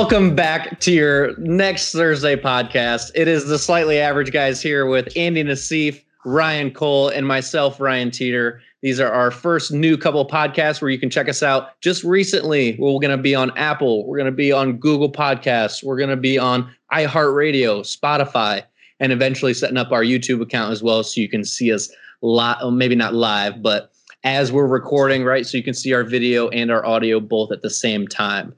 Welcome back to your next Thursday podcast. It is the Slightly Average Guys here with Andy Nassif, Ryan Cole, and myself, Ryan Teeter. These are our first new couple podcasts where you can check us out. Just recently, we're going to be on Apple. We're going to be on Google Podcasts. We're going to be on iHeartRadio, Spotify, and eventually setting up our YouTube account as well so you can see us live, maybe not live, but as we're recording, right? So you can see our video and our audio both at the same time.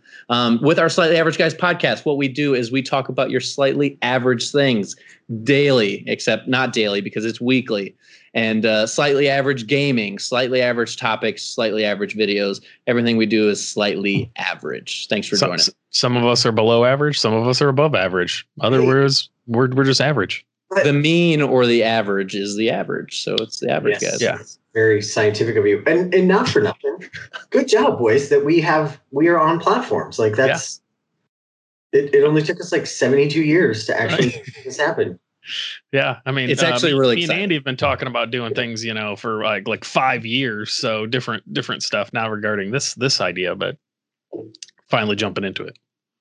With our Slightly Average Guys podcast, what we do is we talk about your slightly average things daily, except not daily because it's weekly, and slightly average gaming, slightly average topics, slightly average videos. Everything we do is slightly average. Thanks for joining. Some of us are below average. Some of us are above average. Other words, we're just average. The mean or the average is the average. So it's the average, yes, guys. Yeah. Very scientific of you. And not for nothing. Good job, boys, that we are on platforms. Like that's, yeah. It only took us like 72 years to actually make this happen. Yeah. I mean, it's actually really exciting. Me and Andy have been talking about doing things, you know, for like 5 years. So different stuff now regarding this idea, but finally jumping into it.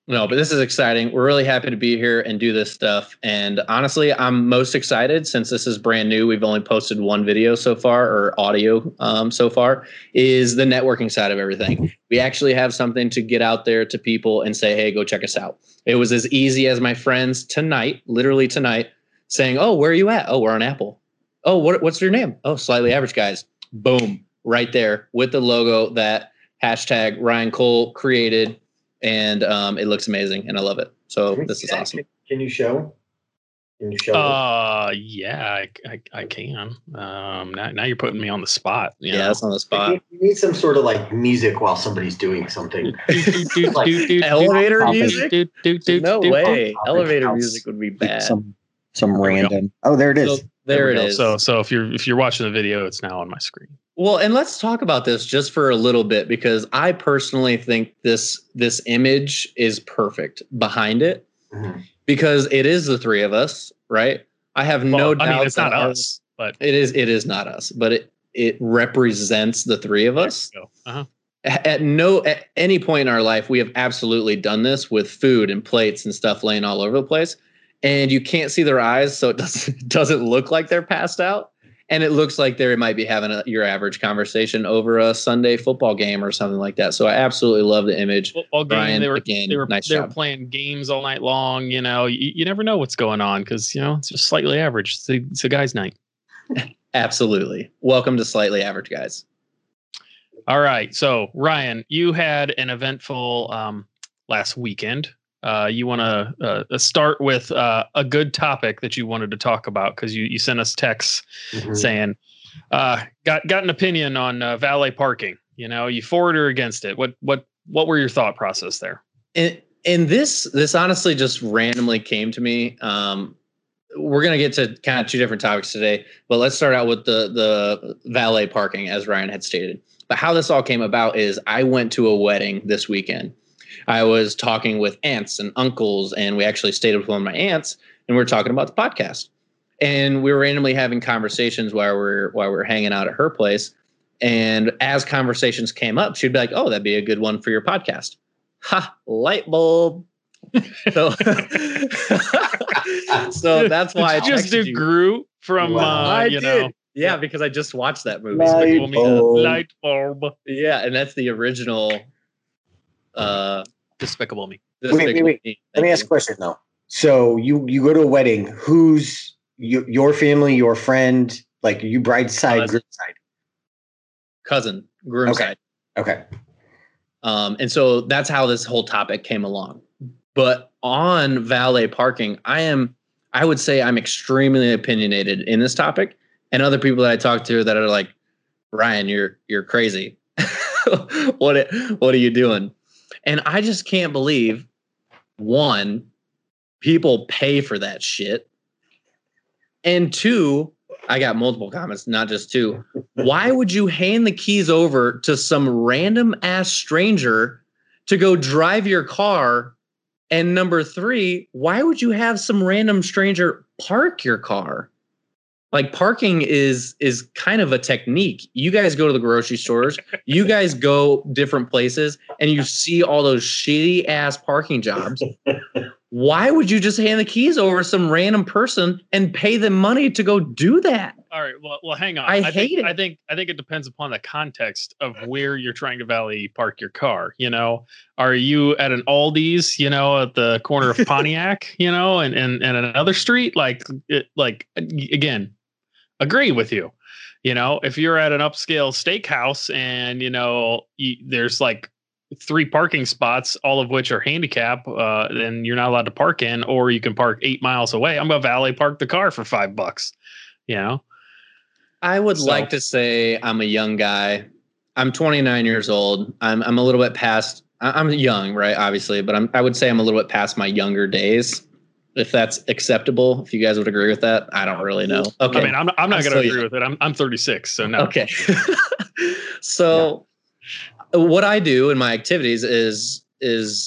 No, but this is exciting. We're really happy to be here and do this stuff. And honestly, I'm most excited since this is brand new. We've only posted one video so far, or audio so far, is the networking side of everything. We actually have something to get out there to people and say, hey, go check us out. It was as easy as my friends tonight, literally tonight, saying, oh, where are you at? Oh, we're on Apple. Oh, what's your name? Oh, Slightly Average Guys. Boom, right there with the logo that hashtag Ryan Cole created. And it looks amazing, and I love it. So this is awesome. Can you show? Yeah, I can. Now you're putting me on the spot. Yeah, that's on the spot. Like you need some sort of like music while somebody's doing something. Elevator music? No way. Elevator music would be bad. Some random. Oh, there it is. There it is. So if you're watching the video, it's now on my screen. Well, and let's talk about this just for a little bit, because I personally think this image is perfect behind it, mm-hmm. because it is the three of us, right? I have no doubt. I mean, it's not us, but it is not us, but it represents the three of us. Uh-huh. At any point in our life, we have absolutely done this with food and plates and stuff laying all over the place, and you can't see their eyes, so it doesn't look like they're passed out. And it looks like they might be having your average conversation over a Sunday football game or something like that. So I absolutely love the image. Football game, Brian, they were playing games all night long. You know, you never know what's going on because, you know, it's just slightly average. It's a guy's night. Absolutely. Welcome to Slightly Average Guys. All right. So, Ryan, you had an eventful last weekend. You want to start with a good topic that you wanted to talk about because you sent us texts, mm-hmm. saying got an opinion on valet parking. You know, you for it or against it. What were your thought process there? And this honestly just randomly came to me. We're gonna get to kind of two different topics today, but let's start out with the valet parking as Ryan had stated. But how this all came about is I went to a wedding this weekend. I was talking with aunts and uncles, and we actually stayed with one of my aunts, and we were talking about the podcast. And we were randomly having conversations while we were hanging out at her place. And as conversations came up, she'd be like, "Oh, that'd be a good one for your podcast." Ha! Light bulb. So that's why I just grew from know. Yeah, because I just watched that movie. Light bulb. Yeah, and that's the original. Despicable Me. Wait. Let me ask a question though. So you go to a wedding. Who's your family, your friend, like you bride's side, groom side? Cousin, groom side. Okay. And so that's how this whole topic came along. But on valet parking, I would say I'm extremely opinionated in this topic, and other people that I talk to that are like, Ryan, you're crazy. What are you doing? And I just can't believe, one, people pay for that shit. And two, I got multiple comments, not just two. Why would you hand the keys over to some random ass stranger to go drive your car? And number three, why would you have some random stranger park your car? like parking is kind of a technique. You guys go to the grocery stores, you guys go different places, and you see all those shitty ass parking jobs. Why would you just hand the keys over to some random person and pay them money to go do that? All right. Well, hang on. I hate it. I think it depends upon the context of where you're trying to valet park your car. You know, are you at an Aldi's, you know, at the corner of Pontiac, you know, and another street? Like again, agree with you. You know, if you're at an upscale steakhouse and, you know, there's like 3 parking spots, all of which are handicap, and you're not allowed to park in, or you can park 8 miles away. I'm going to valet park the car for $5, you know? I would like to say I'm a young guy. I'm 29 years old. I'm a little bit past, I'm young, right? Obviously, but I would say I'm a little bit past my younger days. If that's acceptable, if you guys would agree with that, I don't really know. Okay. I mean, I'm not going to agree with it. I'm 36. So no. Okay. So yeah. What I do in my activities is,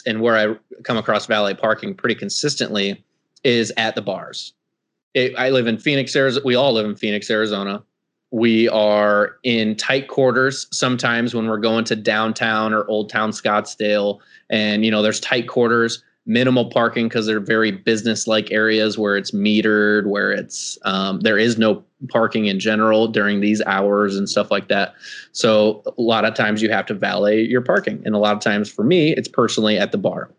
and where I come across valet parking pretty consistently is at the bars. I live in Phoenix, Arizona. We all live in Phoenix, Arizona. We are in tight quarters sometimes when we're going to downtown or Old Town Scottsdale. And, you know, there's tight quarters, minimal parking because they're very business-like areas where it's metered, where it's there is no parking in general during these hours and stuff like that. So a lot of times you have to valet your parking. And a lot of times for me, it's personally at the bar.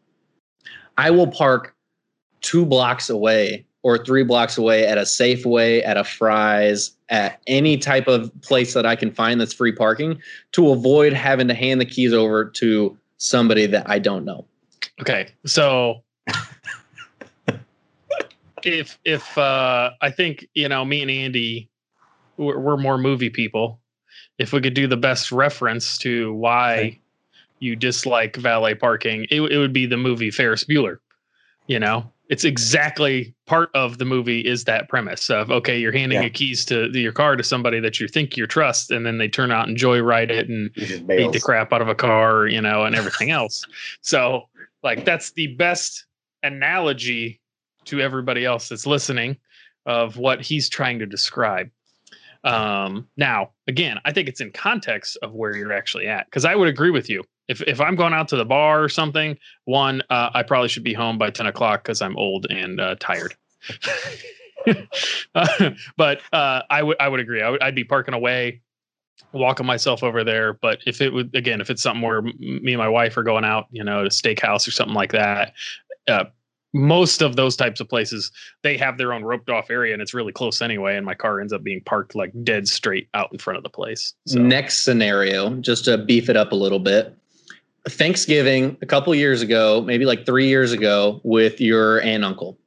I will park 2 blocks away or 3 blocks away at a Safeway, at a Fry's, at any type of place that I can find that's free parking to avoid having to hand the keys over to somebody that I don't know. Okay. So if I think, you know, me and Andy, we're more movie people. If we could do the best reference to why you dislike valet parking, it would be the movie Ferris Bueller, you know? It's exactly part of the movie is that premise of, okay, you're handing your keys to your car to somebody that you think you trust. And then they turn out and joyride it and beat the crap out of a car, you know, and everything else. So like, that's the best analogy to everybody else that's listening of what he's trying to describe. Now, again, I think it's in context of where you're actually at. 'Cause I would agree with you. If I'm going out to the bar or something, I probably should be home by 10 o'clock because I'm old and tired. but I would agree. I'd be parking away, walking myself over there. But if it's something where me and my wife are going out, you know, to a steakhouse or something like that, most of those types of places, they have their own roped off area and it's really close anyway. And my car ends up being parked like dead straight out in front of the place. So. Next scenario, just to beef it up a little bit. Thanksgiving a couple years ago, maybe like 3 years ago, with your aunt and uncle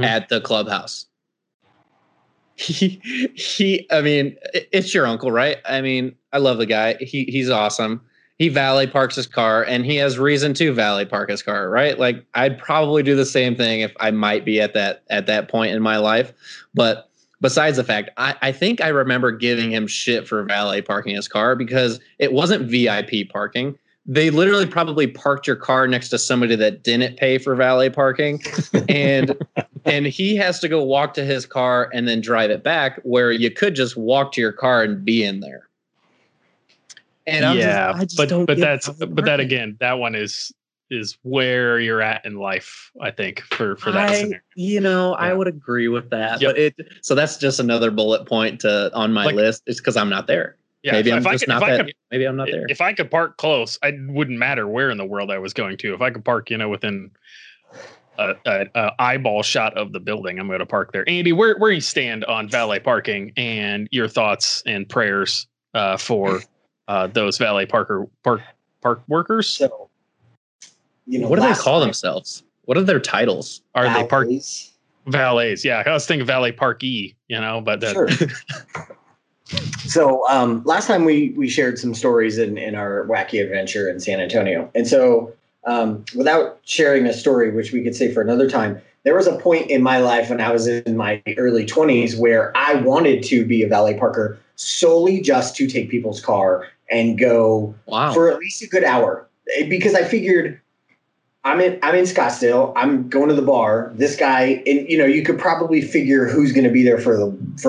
at the clubhouse. It's your uncle, right? I mean, I love the guy. He's awesome. He valet parks his car and he has reason to valet park his car, right? Like I'd probably do the same thing if I might be at that point in my life. But besides the fact, I think I remember giving him shit for valet parking his car because it wasn't VIP parking. They literally probably parked your car next to somebody that didn't pay for valet parking. And he has to go walk to his car and then drive it back where you could just walk to your car and be in there. And that one is where you're at in life, I think, for that scenario. You know, yeah. I would agree with that. Yep. But so that's just another bullet point on my list. It's because I'm not there. Yeah, maybe I'm not there. If I could park close, it wouldn't matter where in the world I was going to. If I could park, you know, within an eyeball shot of the building, I'm going to park there. Andy, where you stand on valet parking and your thoughts and prayers for those valet park workers? So, you know, what do they call themselves? What are their titles? Are valets. They park valets? Yeah, I was thinking valet parkee, you know, but that. Sure. So last time we shared some stories in our wacky adventure in San Antonio. And so without sharing a story, which we could say for another time, there was a point in my life when I was in my early 20s where I wanted to be a valet parker solely just to take people's car and go for at least a good hour because I figured I'm in Scottsdale. I'm going to the bar. This guy, and you know, you could probably figure who's going to be there for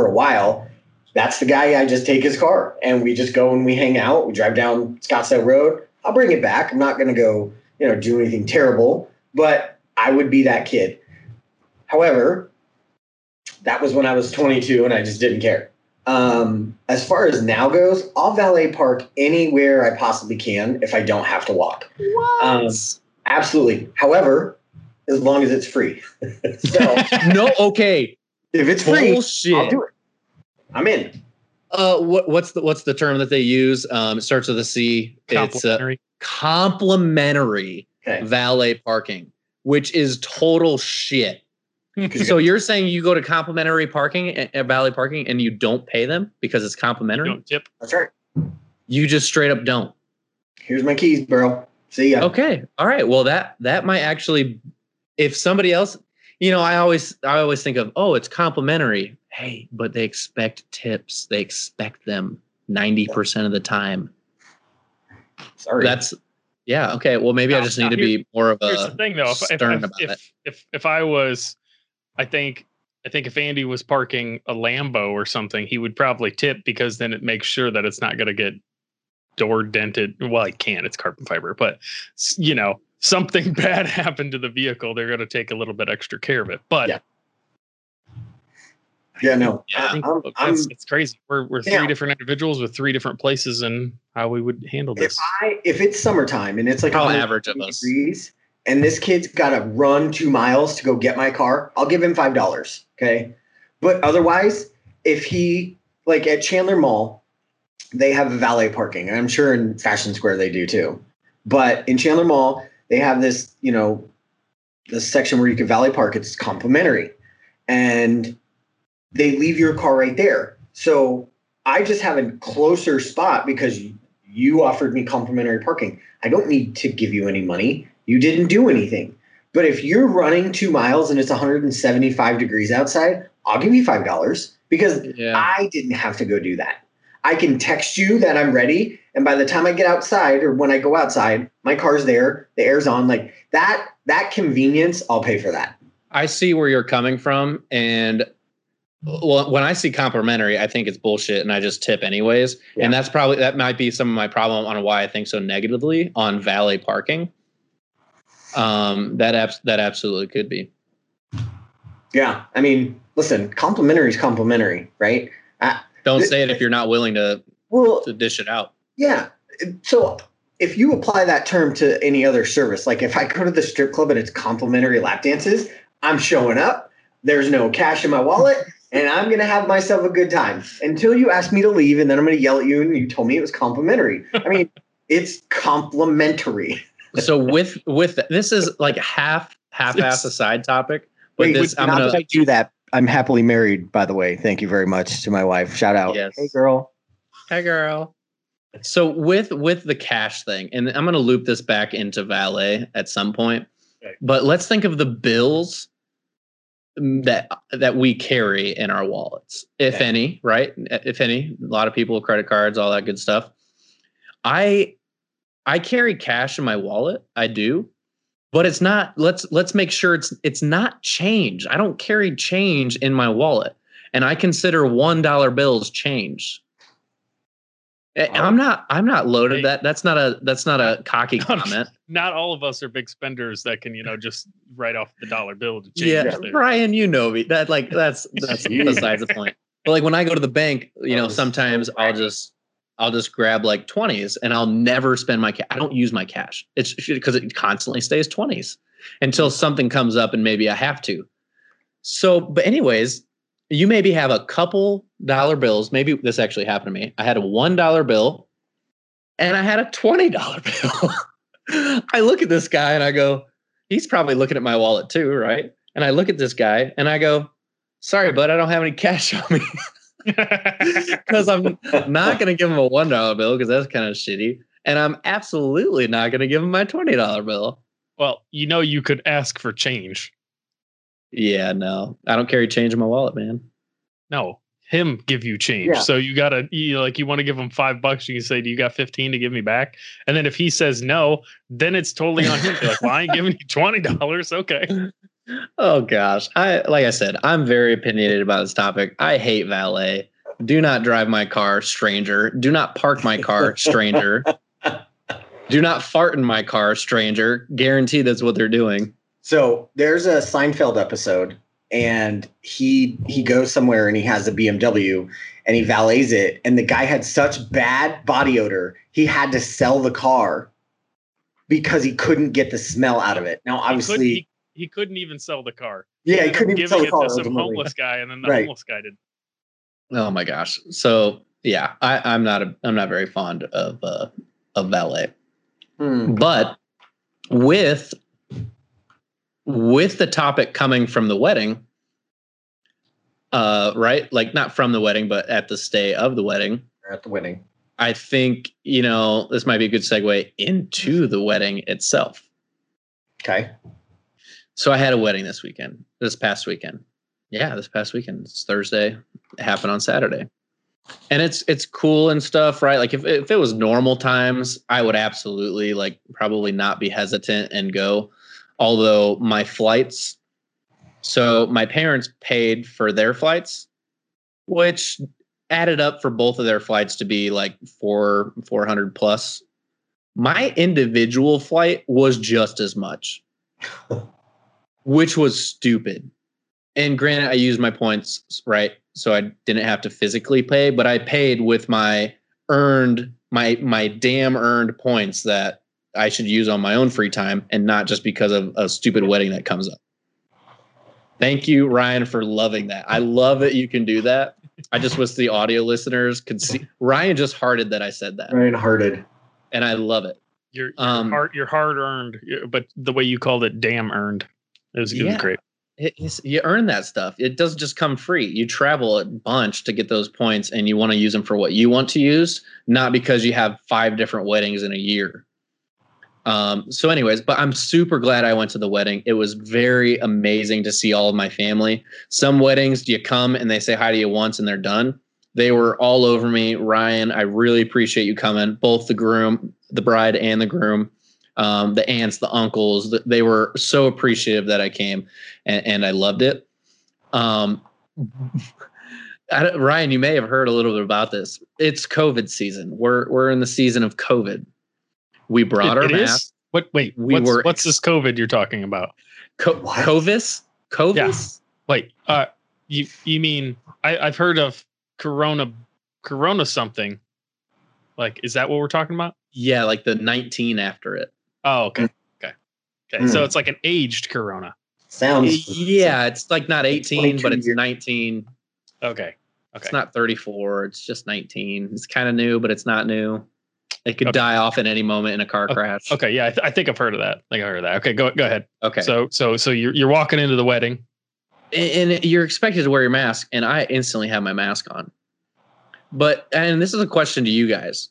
a while. That's the guy. I just take his car and we just go and we hang out. We drive down Scottsdale Road. I'll bring it back. I'm not going to go, you know, do anything terrible, but I would be that kid. However, that was when I was 22 and I just didn't care. As far as now goes, I'll valet park anywhere I possibly can if I don't have to walk. What? Absolutely. However, as long as it's free. So, no, okay. If it's free, bullshit. I'll do it. I'm in. What's the term that they use? It starts with a C. Complimentary. It's complimentary valet parking, which is total shit. So you're saying you go to complimentary parking at valet parking and you don't pay them because it's complimentary? You don't tip. That's right. You just straight up don't. Here's my keys, bro. See ya. Okay. All right. Well, that might actually, if somebody else, you know, I always think of, oh, it's complimentary. Hey, but they expect tips. They expect them 90% of the time. Sorry. That's, yeah. Okay. Well, maybe I just need to be more of a stern about it. Here's the thing, though. If I was, I think if Andy was parking a Lambo or something, he would probably tip because then it makes sure that it's not going to get door dented. Well, it can't. It's carbon fiber, but you know, something bad happened to the vehicle. They're going to take a little bit extra care of it. But it's crazy. We're three different individuals with three different places and how we would handle this. If it's summertime and it's like an average of us. Degrees, and this kid's got to run 2 miles to go get my car, I'll give him $5. Okay. But otherwise, if he, like at Chandler Mall, they have valet parking. And I'm sure in Fashion Square they do too. But in Chandler Mall, they have this, you know, this section where you can valet park. It's complimentary. And they leave your car right there. So I just have a closer spot because you offered me complimentary parking. I don't need to give you any money. You didn't do anything. But if you're running 2 miles and it's 175 degrees outside, I'll give you $5 because I didn't have to go do that. I can text you that I'm ready. And by the time I get outside or when I go outside, my car's there, the air's on. Like that convenience, I'll pay for that. I see where you're coming from. And well, when I see complimentary, I think it's bullshit and I just tip anyways. Yeah. And that might be some of my problem on why I think so negatively on valet parking. That absolutely could be. Yeah. I mean, listen, complimentary is complimentary, right? Don't say it if you're not willing to dish it out. Yeah. So if you apply that term to any other service, like if I go to the strip club and it's complimentary lap dances, I'm showing up. There's no cash in my wallet and I'm going to have myself a good time until you ask me to leave. And then I'm going to yell at you. And you told me it was complimentary. I mean, it's complimentary. So with this is like half-ass a side topic. But I do that. I'm happily married, by the way. Thank you very much to my wife. Shout out. Yes. Hey, girl. Hi, girl. So with the cash thing, and I'm going to loop this back into valet at some point. Okay. But let's think of the bills that we carry in our wallets, if any, right? If any, a lot of people, credit cards, all that good stuff. I carry cash in my wallet. I do, but it's not. Let's make sure it's not change. I don't carry change in my wallet, and I consider $1 bills change. I'm not loaded. Hey, that's not a cocky comment. Not all of us are big spenders that can, you know, just write off the dollar bill to change. Yeah, Brian, you know me. That's besides the point. But like when I go to the bank, you know, sometimes I'll just grab like 20s and I'll never spend my cash. I don't use my cash. It's because it constantly stays 20s until something comes up and maybe I have to. So, but anyways, you maybe have a couple dollar bills. Maybe this actually happened to me. I had a $1 bill and I had a $20 bill. I look at this guy and I go, he's probably looking at my wallet too, right? And I look at this guy and I go, sorry, bud, I don't have any cash on me. Because I'm not going to give him a $1 bill because that's kind of shitty. And I'm absolutely not going to give him my $20 bill. Well, you know, you could ask for change. Yeah, no, I don't carry change in my wallet, man. No. him give you change. Yeah. So you gotta, you want to give him $5, you can say, do you got 15 to give me back? And then if he says no, then it's totally on him. You're like, well, I ain't giving you $20. Okay. Oh gosh. Like I said, I'm very opinionated about this topic. I hate valet. Do not drive my car, stranger. Do not park my car, stranger. Do not fart in my car, stranger. Guarantee that's what they're doing. So there's a Seinfeld episode, and he goes somewhere and he has a BMW and he valets it. And the guy had such bad body odor, he had to sell the car because he couldn't get the smell out of it. Now, obviously, he couldn't even sell the car. Yeah, he couldn't even sell the car. Giving it to some homeless guy, and then the homeless guy did. Oh my gosh! So yeah, I'm not very fond of valet. But with the topic coming from the wedding, right? Like not from the wedding, but at the stay of the wedding. At the wedding. I think, this might be a good segue into the wedding itself. Okay. So I had a wedding this past weekend. Yeah, this past weekend. It's Thursday. It happened on Saturday. And it's cool and stuff, right? Like if it was normal times, I would absolutely probably not be hesitant and go. Although my flights, so my parents paid for their flights, which added up for both of their flights to be $400 plus. My individual flight was just as much, which was stupid. And granted, I used my points, right? So I didn't have to physically pay, but I paid with my earned, my damn earned points that I should use on my own free time and not just because of a stupid wedding that comes up. Thank you, Ryan, for loving that. I love that you can do that. I just wish the audio listeners could see. Ryan just hearted that I said that. Ryan hearted. And I love it. Your hard earned, but the way you called it, damn earned. It was great. You earn that stuff. It doesn't just come free. You travel a bunch to get those points, and you want to use them for what you want to use, not because you have 5 different weddings in a year. So anyways, but I'm super glad I went to the wedding. It was very amazing to see all of my family. Some weddings, you come and they say hi to you once and they're done. They were all over me. Ryan, I really appreciate you coming. Both the bride and the groom. The aunts, the uncles, they were so appreciative that I came, and I loved it. Ryan, you may have heard a little bit about this. It's COVID season. We're in the season of COVID. We brought our masks. What's this COVID you're talking about? Covis? Covis? Yeah. Wait, you mean I've heard of Corona something. Is that what we're talking about? Yeah, the 19 after it. Oh, okay. So it's an aged Corona. Sounds. Yeah, it's not 18, but it's 19. Okay. It's not 34. It's just 19. It's kind of new, but it's not new. It could die off at any moment in a car crash. Okay. Yeah, I think I've heard of that. Okay, go ahead. Okay. So you're walking into the wedding, and you're expected to wear your mask, and I instantly have my mask on. And this is a question to you guys.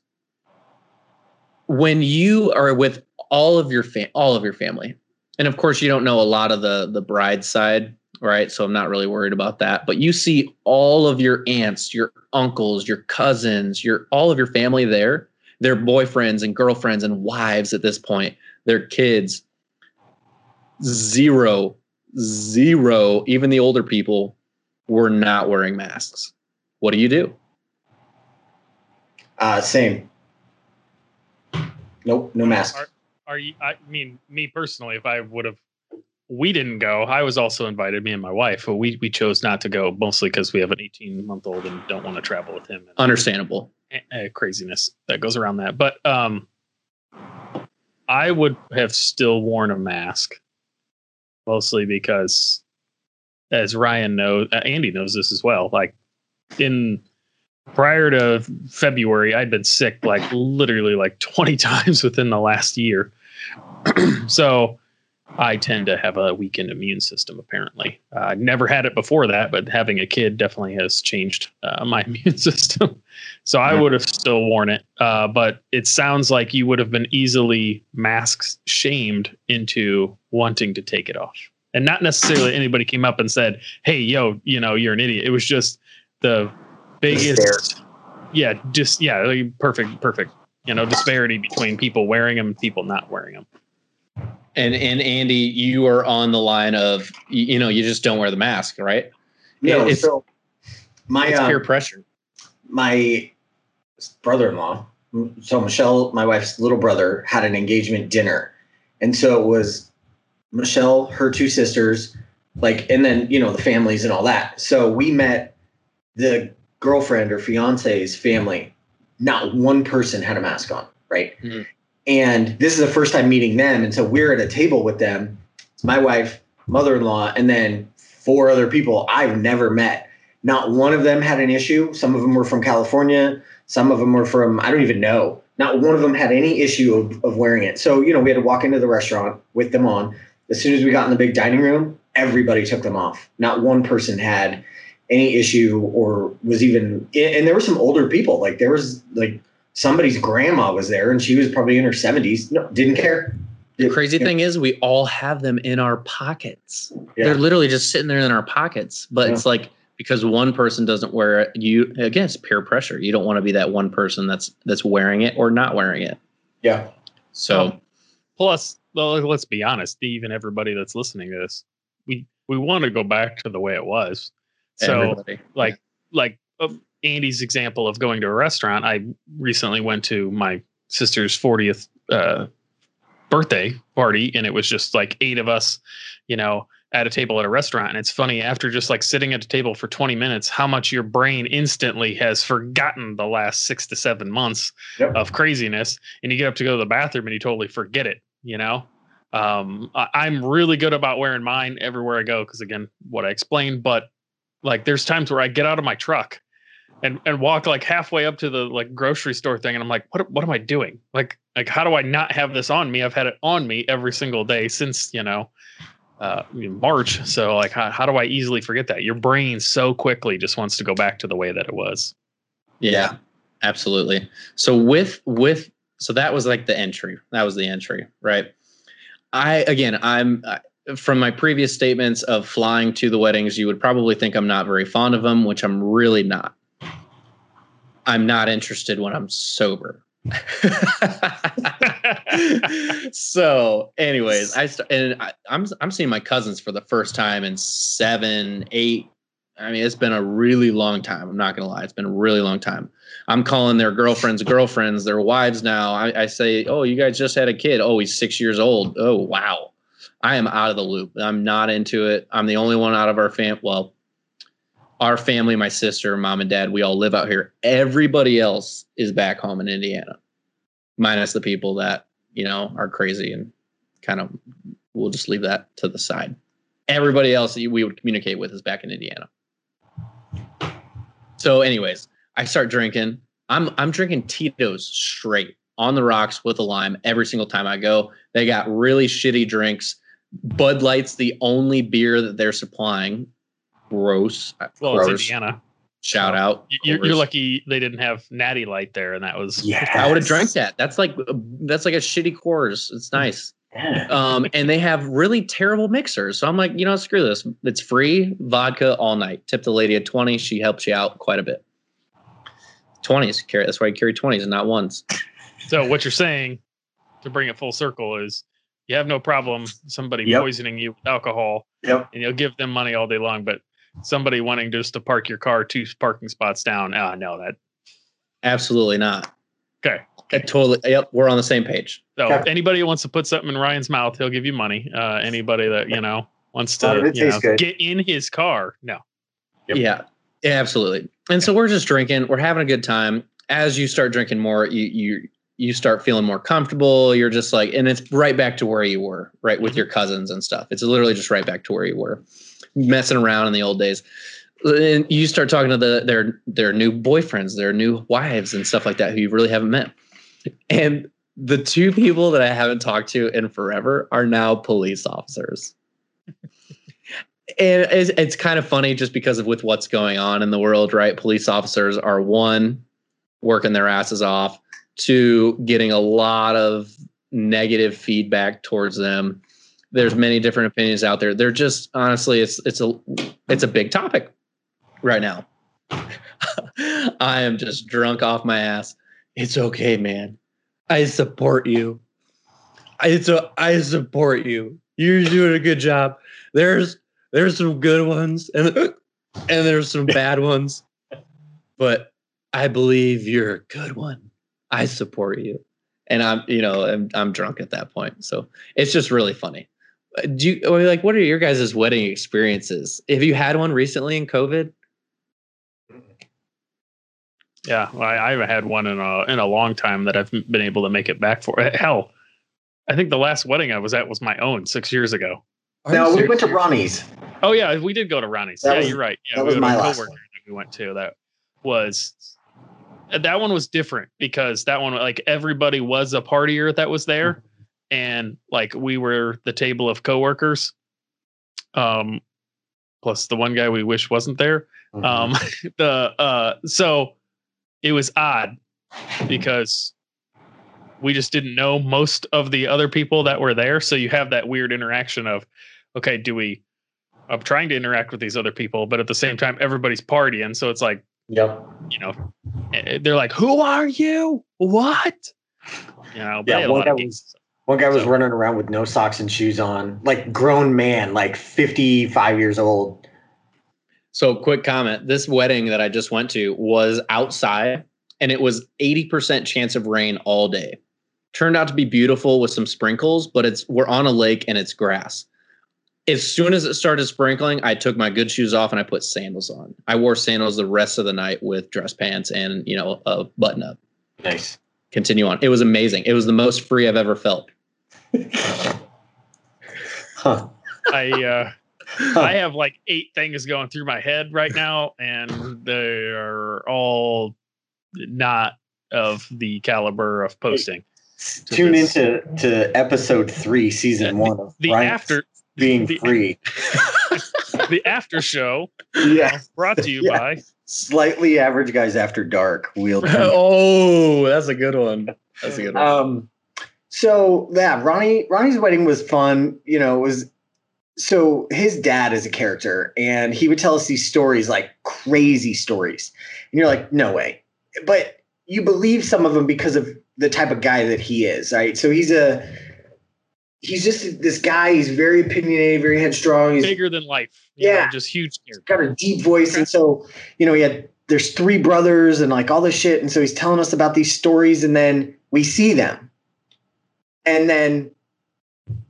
When you are with all of your family, and of course you don't know a lot of the bride's side, right? So I'm not really worried about that. But you see all of your aunts, your uncles, your cousins, all of your family there, their boyfriends and girlfriends and wives at this point, their kids, zero, even the older people were not wearing masks. What do you do? Same. Nope, no mask. Me personally, if I would have, we didn't go. I was also invited, me and my wife, but we chose not to go mostly because we have an 18-month-old and don't want to travel with him. Understandable. Craziness that goes around that. But I would have still worn a mask, mostly because, as Ryan knows, Andy knows this as well, prior to February, I'd been sick literally 20 times within the last year. So I tend to have a weakened immune system, apparently. I never had it before that, but having a kid definitely has changed my immune system. So I would have still worn it. But it sounds like you would have been easily mask shamed into wanting to take it off. And not necessarily anybody came up and said, hey, yo, you're an idiot. It was just the biggest, perfect. You know, disparity between people wearing them and people not wearing them. And Andy, you are on the line of, you know, you just don't wear the mask, right? No, it's, so my it's peer pressure. My brother-in-law, so Michelle, my wife's little brother, had an engagement dinner, and so it was Michelle, her two sisters, like, and then, you know, the families and all that. So we met the girlfriend or fiance's family. Not one person had a mask on, right? Mm-hmm. And this is the first time meeting them. And so we're at a table with them. It's my wife, mother-in-law, and then four other people I've never met. Not one of them had an issue. Some of them were from California. Some of them were from, I don't even know. Not one of them had any issue of wearing it. So, you know, we had to walk into the restaurant with them on. As soon as we got in the big dining room, everybody took them off. Not one person had any issue or was even, and there were some older people. Like there was like somebody's grandma was there and she was probably in her 70s. No, didn't care. The crazy thing is we all have them in our pockets. Yeah. They're literally just sitting there in our pockets. But it's like, because one person doesn't wear it, you, again, it's peer pressure. You don't want to be that one person that's wearing it or not wearing it. Yeah. So plus, well, let's be honest, Steve and everybody that's listening to this, we want to go back to the way it was. So everybody. like Andy's example of going to a restaurant, I recently went to my sister's 40th birthday party, and it was just like 8 of us, you know, at a table at a restaurant. And it's funny, after just like sitting at a table for 20 minutes, how much your brain instantly has forgotten the last 6 to 7 months of craziness. And you get up to go to the bathroom and you totally forget it, you know? I'm really good about wearing mine everywhere I go, because again, what I explained, but like there's times where I get out of my truck and walk like halfway up to the like grocery store thing. And I'm like, what am I doing? Like, how do I not have this on me? I've had it on me every single day since, you know, March. So like, how do I easily forget that? Your brain so quickly just wants to go back to the way that it was. Yeah, absolutely. So so that was like the entry. That was the entry, right? I'm from my previous statements of flying to the weddings, you would probably think I'm not very fond of them, which I'm really not. I'm not interested when I'm sober. So anyways, I'm seeing my cousins for the first time in 7, 8. I mean, it's been a really long time. I'm not going to lie. It's been a really long time. I'm calling their girlfriends, their wives now. I say, oh, you guys just had a kid. Oh, he's 6 years old. Oh, wow. I am out of the loop. I'm not into it. I'm the only one out of our family. Well, our family, my sister, mom and dad, we all live out here. Everybody else is back home in Indiana, minus the people that, you know, are crazy and kind of, we'll just leave that to the side. Everybody else that we would communicate with is back in Indiana. So anyways, I start drinking. I'm drinking Tito's straight on the rocks with a lime every single time I go. They got really shitty drinks. Bud Light's the only beer that they're supplying. Gross. Well, gross. It's Indiana. Shout out. You're lucky they didn't have Natty Light there, and that was. Yes. I would have drank that. That's like a shitty Coors. It's nice. Yeah. And they have really terrible mixers. So I'm like, you know, screw this. It's free vodka all night. Tip the lady at 20. She helps you out quite a bit. 20s. That's why I carry 20s and not ones. So what you're saying, to bring it full circle, is you have no problem somebody poisoning you with alcohol, and you'll give them money all day long, but somebody wanting just to park your car 2 parking spots down, no, that absolutely not. Okay. Totally. Yep, we're on the same page. So if anybody wants to put something in Ryan's mouth, he'll give you money. Anybody that you know wants to get in his car, no. Yep. Yeah, absolutely. And so we're just drinking, we're having a good time. As you start drinking more, you start feeling more comfortable. You're just like, and it's right back to where you were, right, with your cousins and stuff. It's literally just right back to where you were, messing around in the old days. And you start talking to their new boyfriends, their new wives and stuff like that, who you really haven't met. And the 2 people that I haven't talked to in forever are now police officers. And it's kind of funny just because of with what's going on in the world, right? Police officers are, 1, working their asses off, to getting a lot of negative feedback towards them. There's many different opinions out there. They're just, honestly, it's a big topic right now. I am just drunk off my ass. It's okay, man. I support you. I support you. You're doing a good job. There's some good ones and there's some bad ones, but I believe you're a good one. I support you. And I'm drunk at that point. So it's just really funny. What are your guys' wedding experiences? Have you had one recently in COVID? Yeah, well, I haven't had one in a long time that I've been able to make it back for. Hell, I think the last wedding I was at was my own 6 years ago. No, we went to Ronnie's. Oh, yeah, we did go to Ronnie's. That you're right. Yeah, that was my last one. We went to that one was different because that one, like, everybody was a partier that was there. Mm-hmm. And like we were the table of coworkers, plus the one guy we wish wasn't there. Mm-hmm. So it was odd because we just didn't know most of the other people that were there. So you have that weird interaction of, okay, I'm trying to interact with these other people, but at the same time, everybody's partying. So it's like, yep. They're like, who are you? What? One guy was running around with no socks and shoes on, like grown man, like 55 years old. So quick comment. This wedding that I just went to was outside and it was 80% chance of rain all day. Turned out to be beautiful with some sprinkles, but we're on a lake and it's grass. As soon as it started sprinkling, I took my good shoes off and I put sandals on. I wore sandals the rest of the night with dress pants and, a button up. Nice. Continue on. It was amazing. It was the most free I've ever felt. Huh. I have like 8 things going through my head right now, and they are all not of the caliber of posting. Tune into episode 3, season 1 of the Brian's after being free. The after show, brought to you by Slightly Average Guys After Dark. Oh, that's a good one. So yeah, Ronnie's wedding was fun. So his dad is a character and he would tell us these stories, like crazy stories. And you're like, no way. But you believe some of them because of the type of guy that he is. Right. So he's just this guy. He's very opinionated, very headstrong. He's bigger than life. Just huge. He's got a deep voice. And so, there's 3 brothers and like all this shit. And so he's telling us about these stories and then we see them. And then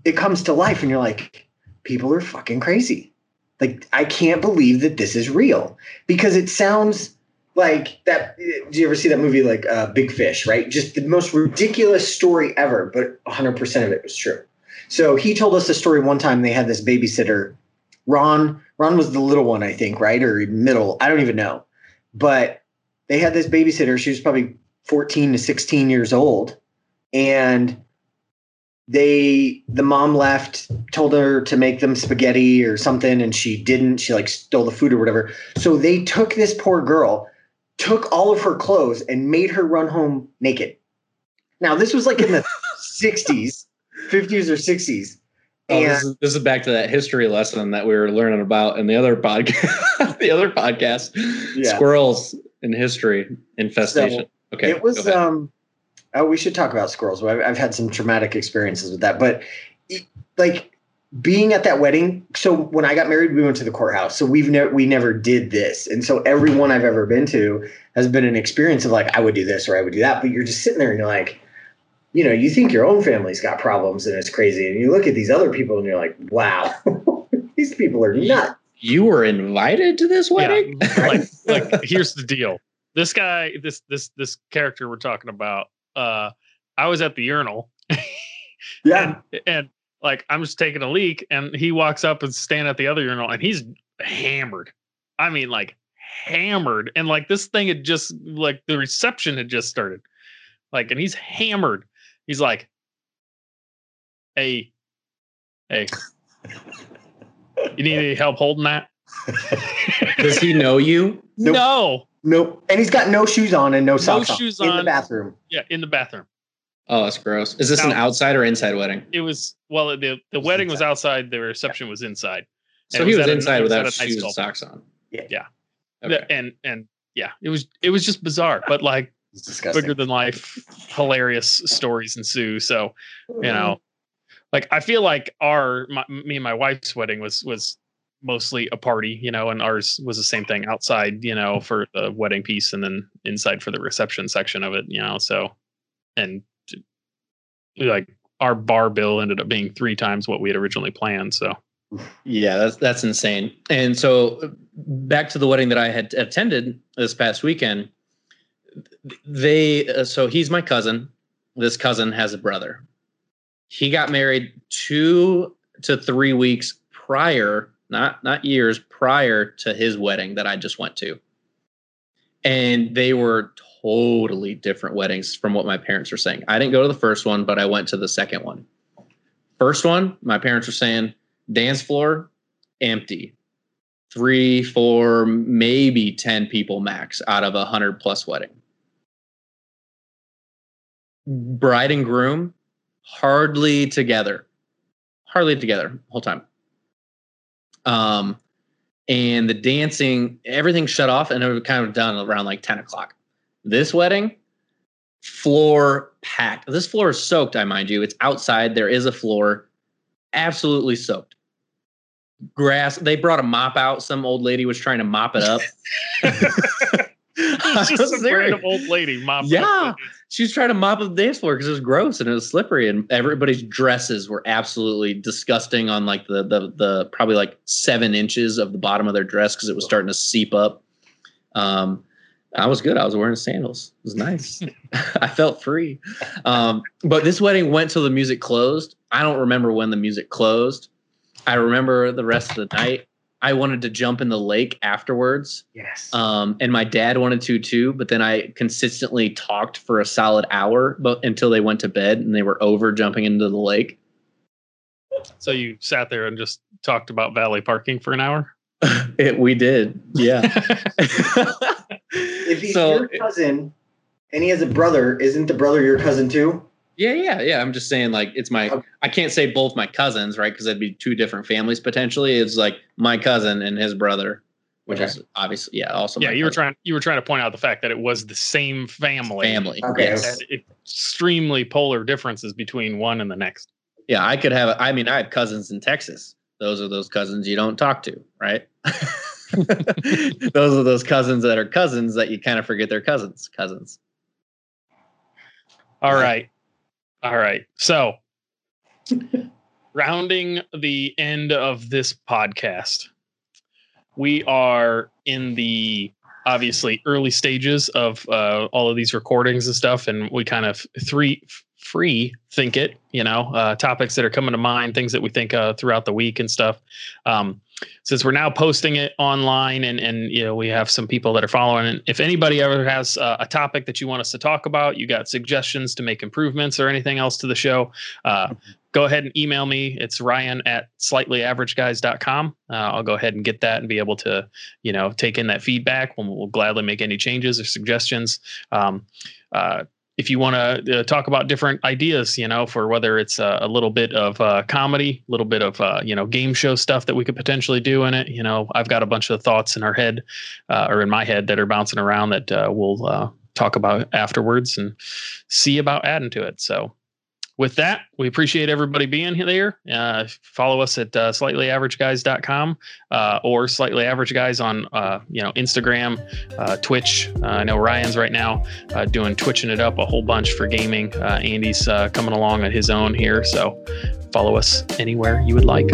it comes to life and you're like, people are fucking crazy. Like, I can't believe that this is real because it sounds like that. Do you ever see that movie, like Big Fish, right? Just the most ridiculous story ever, but 100% of it was true. So he told us a story one time. They had this babysitter, Ron was the little one, I think, right? Or middle. I don't even know. But they had this babysitter. She was probably 14 to 16 years old. And the mom left, told her to make them spaghetti or something. And she didn't, she like stole the food or whatever. So they took this poor girl, took all of her clothes and made her run home naked. Now this was like in the 50s or 60s. And this is back to that history lesson that we were learning about in the other podcast, Squirrels in history infestation. So okay. It was, we should talk about squirrels. I've had some traumatic experiences with that, but like being at that wedding. So when I got married, we went to the courthouse. So we never did this. And so everyone I've ever been to has been an experience of like, I would do this or I would do that. But you're just sitting there and you're like, you think your own family's got problems and it's crazy. And you look at these other people and you're like, wow, these people are nuts. You were invited to this wedding? Yeah. like here's the deal. This guy, this character we're talking about, I was at the urinal and like, I'm just taking a leak and he walks up and stand at the other urinal and he's hammered. I mean, like hammered. And like this thing had just like the reception had just started like, and he's hammered. He's like, Hey, you need any help holding that? Does he know you? Nope. No. Nope. And he's got no shoes on and no socks on. In the bathroom. Yeah, in the bathroom. Oh, that's gross. Is this an outside or inside wedding? It was, well, the wedding was outside. The reception was inside. So he was inside without shoes and socks on. Yeah. Okay. And yeah, it was just bizarre, but like bigger than life, hilarious stories ensue. So, you know, like I feel like me and my wife's wedding was mostly a party, you know, and ours was the same thing outside, you know, for the wedding piece and then inside for the reception section of it, you know, so, and like our bar bill ended up being 3 times what we had originally planned. So. Yeah, that's insane. And so back to the wedding that I had attended this past weekend, so he's my cousin. This cousin has a brother. He got married 2 to 3 weeks prior, not years prior to his wedding that I just went to. And they were totally different weddings from what my parents were saying. I didn't go to the first one, but I went to the second one. First one, my parents were saying, dance floor, empty. 3, 4, maybe 10 people max out of 100+ wedding. Bride and groom, hardly together. Hardly together whole time. And the dancing, everything shut off and it was kind of done around like 10 o'clock. This wedding, floor packed. This floor is soaked, I mind you. It's outside. There is a floor. Absolutely soaked. Grass. They brought a mop out. Some old lady was trying to mop it up. It's just a random old lady mopping. Yeah, she was trying to mop up the dance floor because it was gross and it was slippery, and everybody's dresses were absolutely disgusting on like the probably like 7 inches of the bottom of their dress because it was starting to seep up. I was good. I was wearing sandals. It was nice. I felt free. But this wedding went till the music closed. I don't remember when the music closed. I remember the rest of the night. I wanted to jump in the lake afterwards. Yes. And my dad wanted to too, but then I consistently talked for a solid hour until they went to bed and they were over jumping into the lake. So you sat there and just talked about valet parking for an hour? We did. Yeah. If he's your cousin and he has a brother, isn't the brother your cousin too? Yeah. I'm just saying, like, it's my, I can't say both my cousins, right? Because that'd be 2 different families potentially. It's like my cousin and his brother, which is obviously, yeah, also. Yeah, you were trying to point out the fact that it was the same family. Okay. Yes. Extremely polar differences between one and the next. Yeah, I have cousins in Texas. Those are those cousins you don't talk to, right? Those are those cousins that are cousins that you kind of forget they're cousins. All right. So rounding the end of this podcast, we are in the obviously early stages of all of these recordings and stuff. And we kind of free think it, you know, topics that are coming to mind, things that we think throughout the week and stuff. Since we're now posting it online and, you know, we have some people that are following. And if anybody ever has a topic that you want us to talk about, you got suggestions to make improvements or anything else to the show, go ahead and email me. It's ryan@slightlyaveragiguys.com. I'll go ahead and get that and be able to, you know, take in that feedback. We'll gladly make any changes or suggestions. If you want to talk about different ideas, you know, for whether it's a little bit of comedy, a little bit of, you know, game show stuff that we could potentially do in it. You know, I've got a bunch of thoughts in our head or in my head that are bouncing around that we'll talk about afterwards and see about adding to it. So with that, we appreciate everybody being here. Follow us at slightlyaveragiguys.com or slightlyaveragiguys on, you know, Instagram, Twitch. I know Ryan's right now doing Twitching it up a whole bunch for gaming. Andy's coming along at his own here. So follow us anywhere you would like.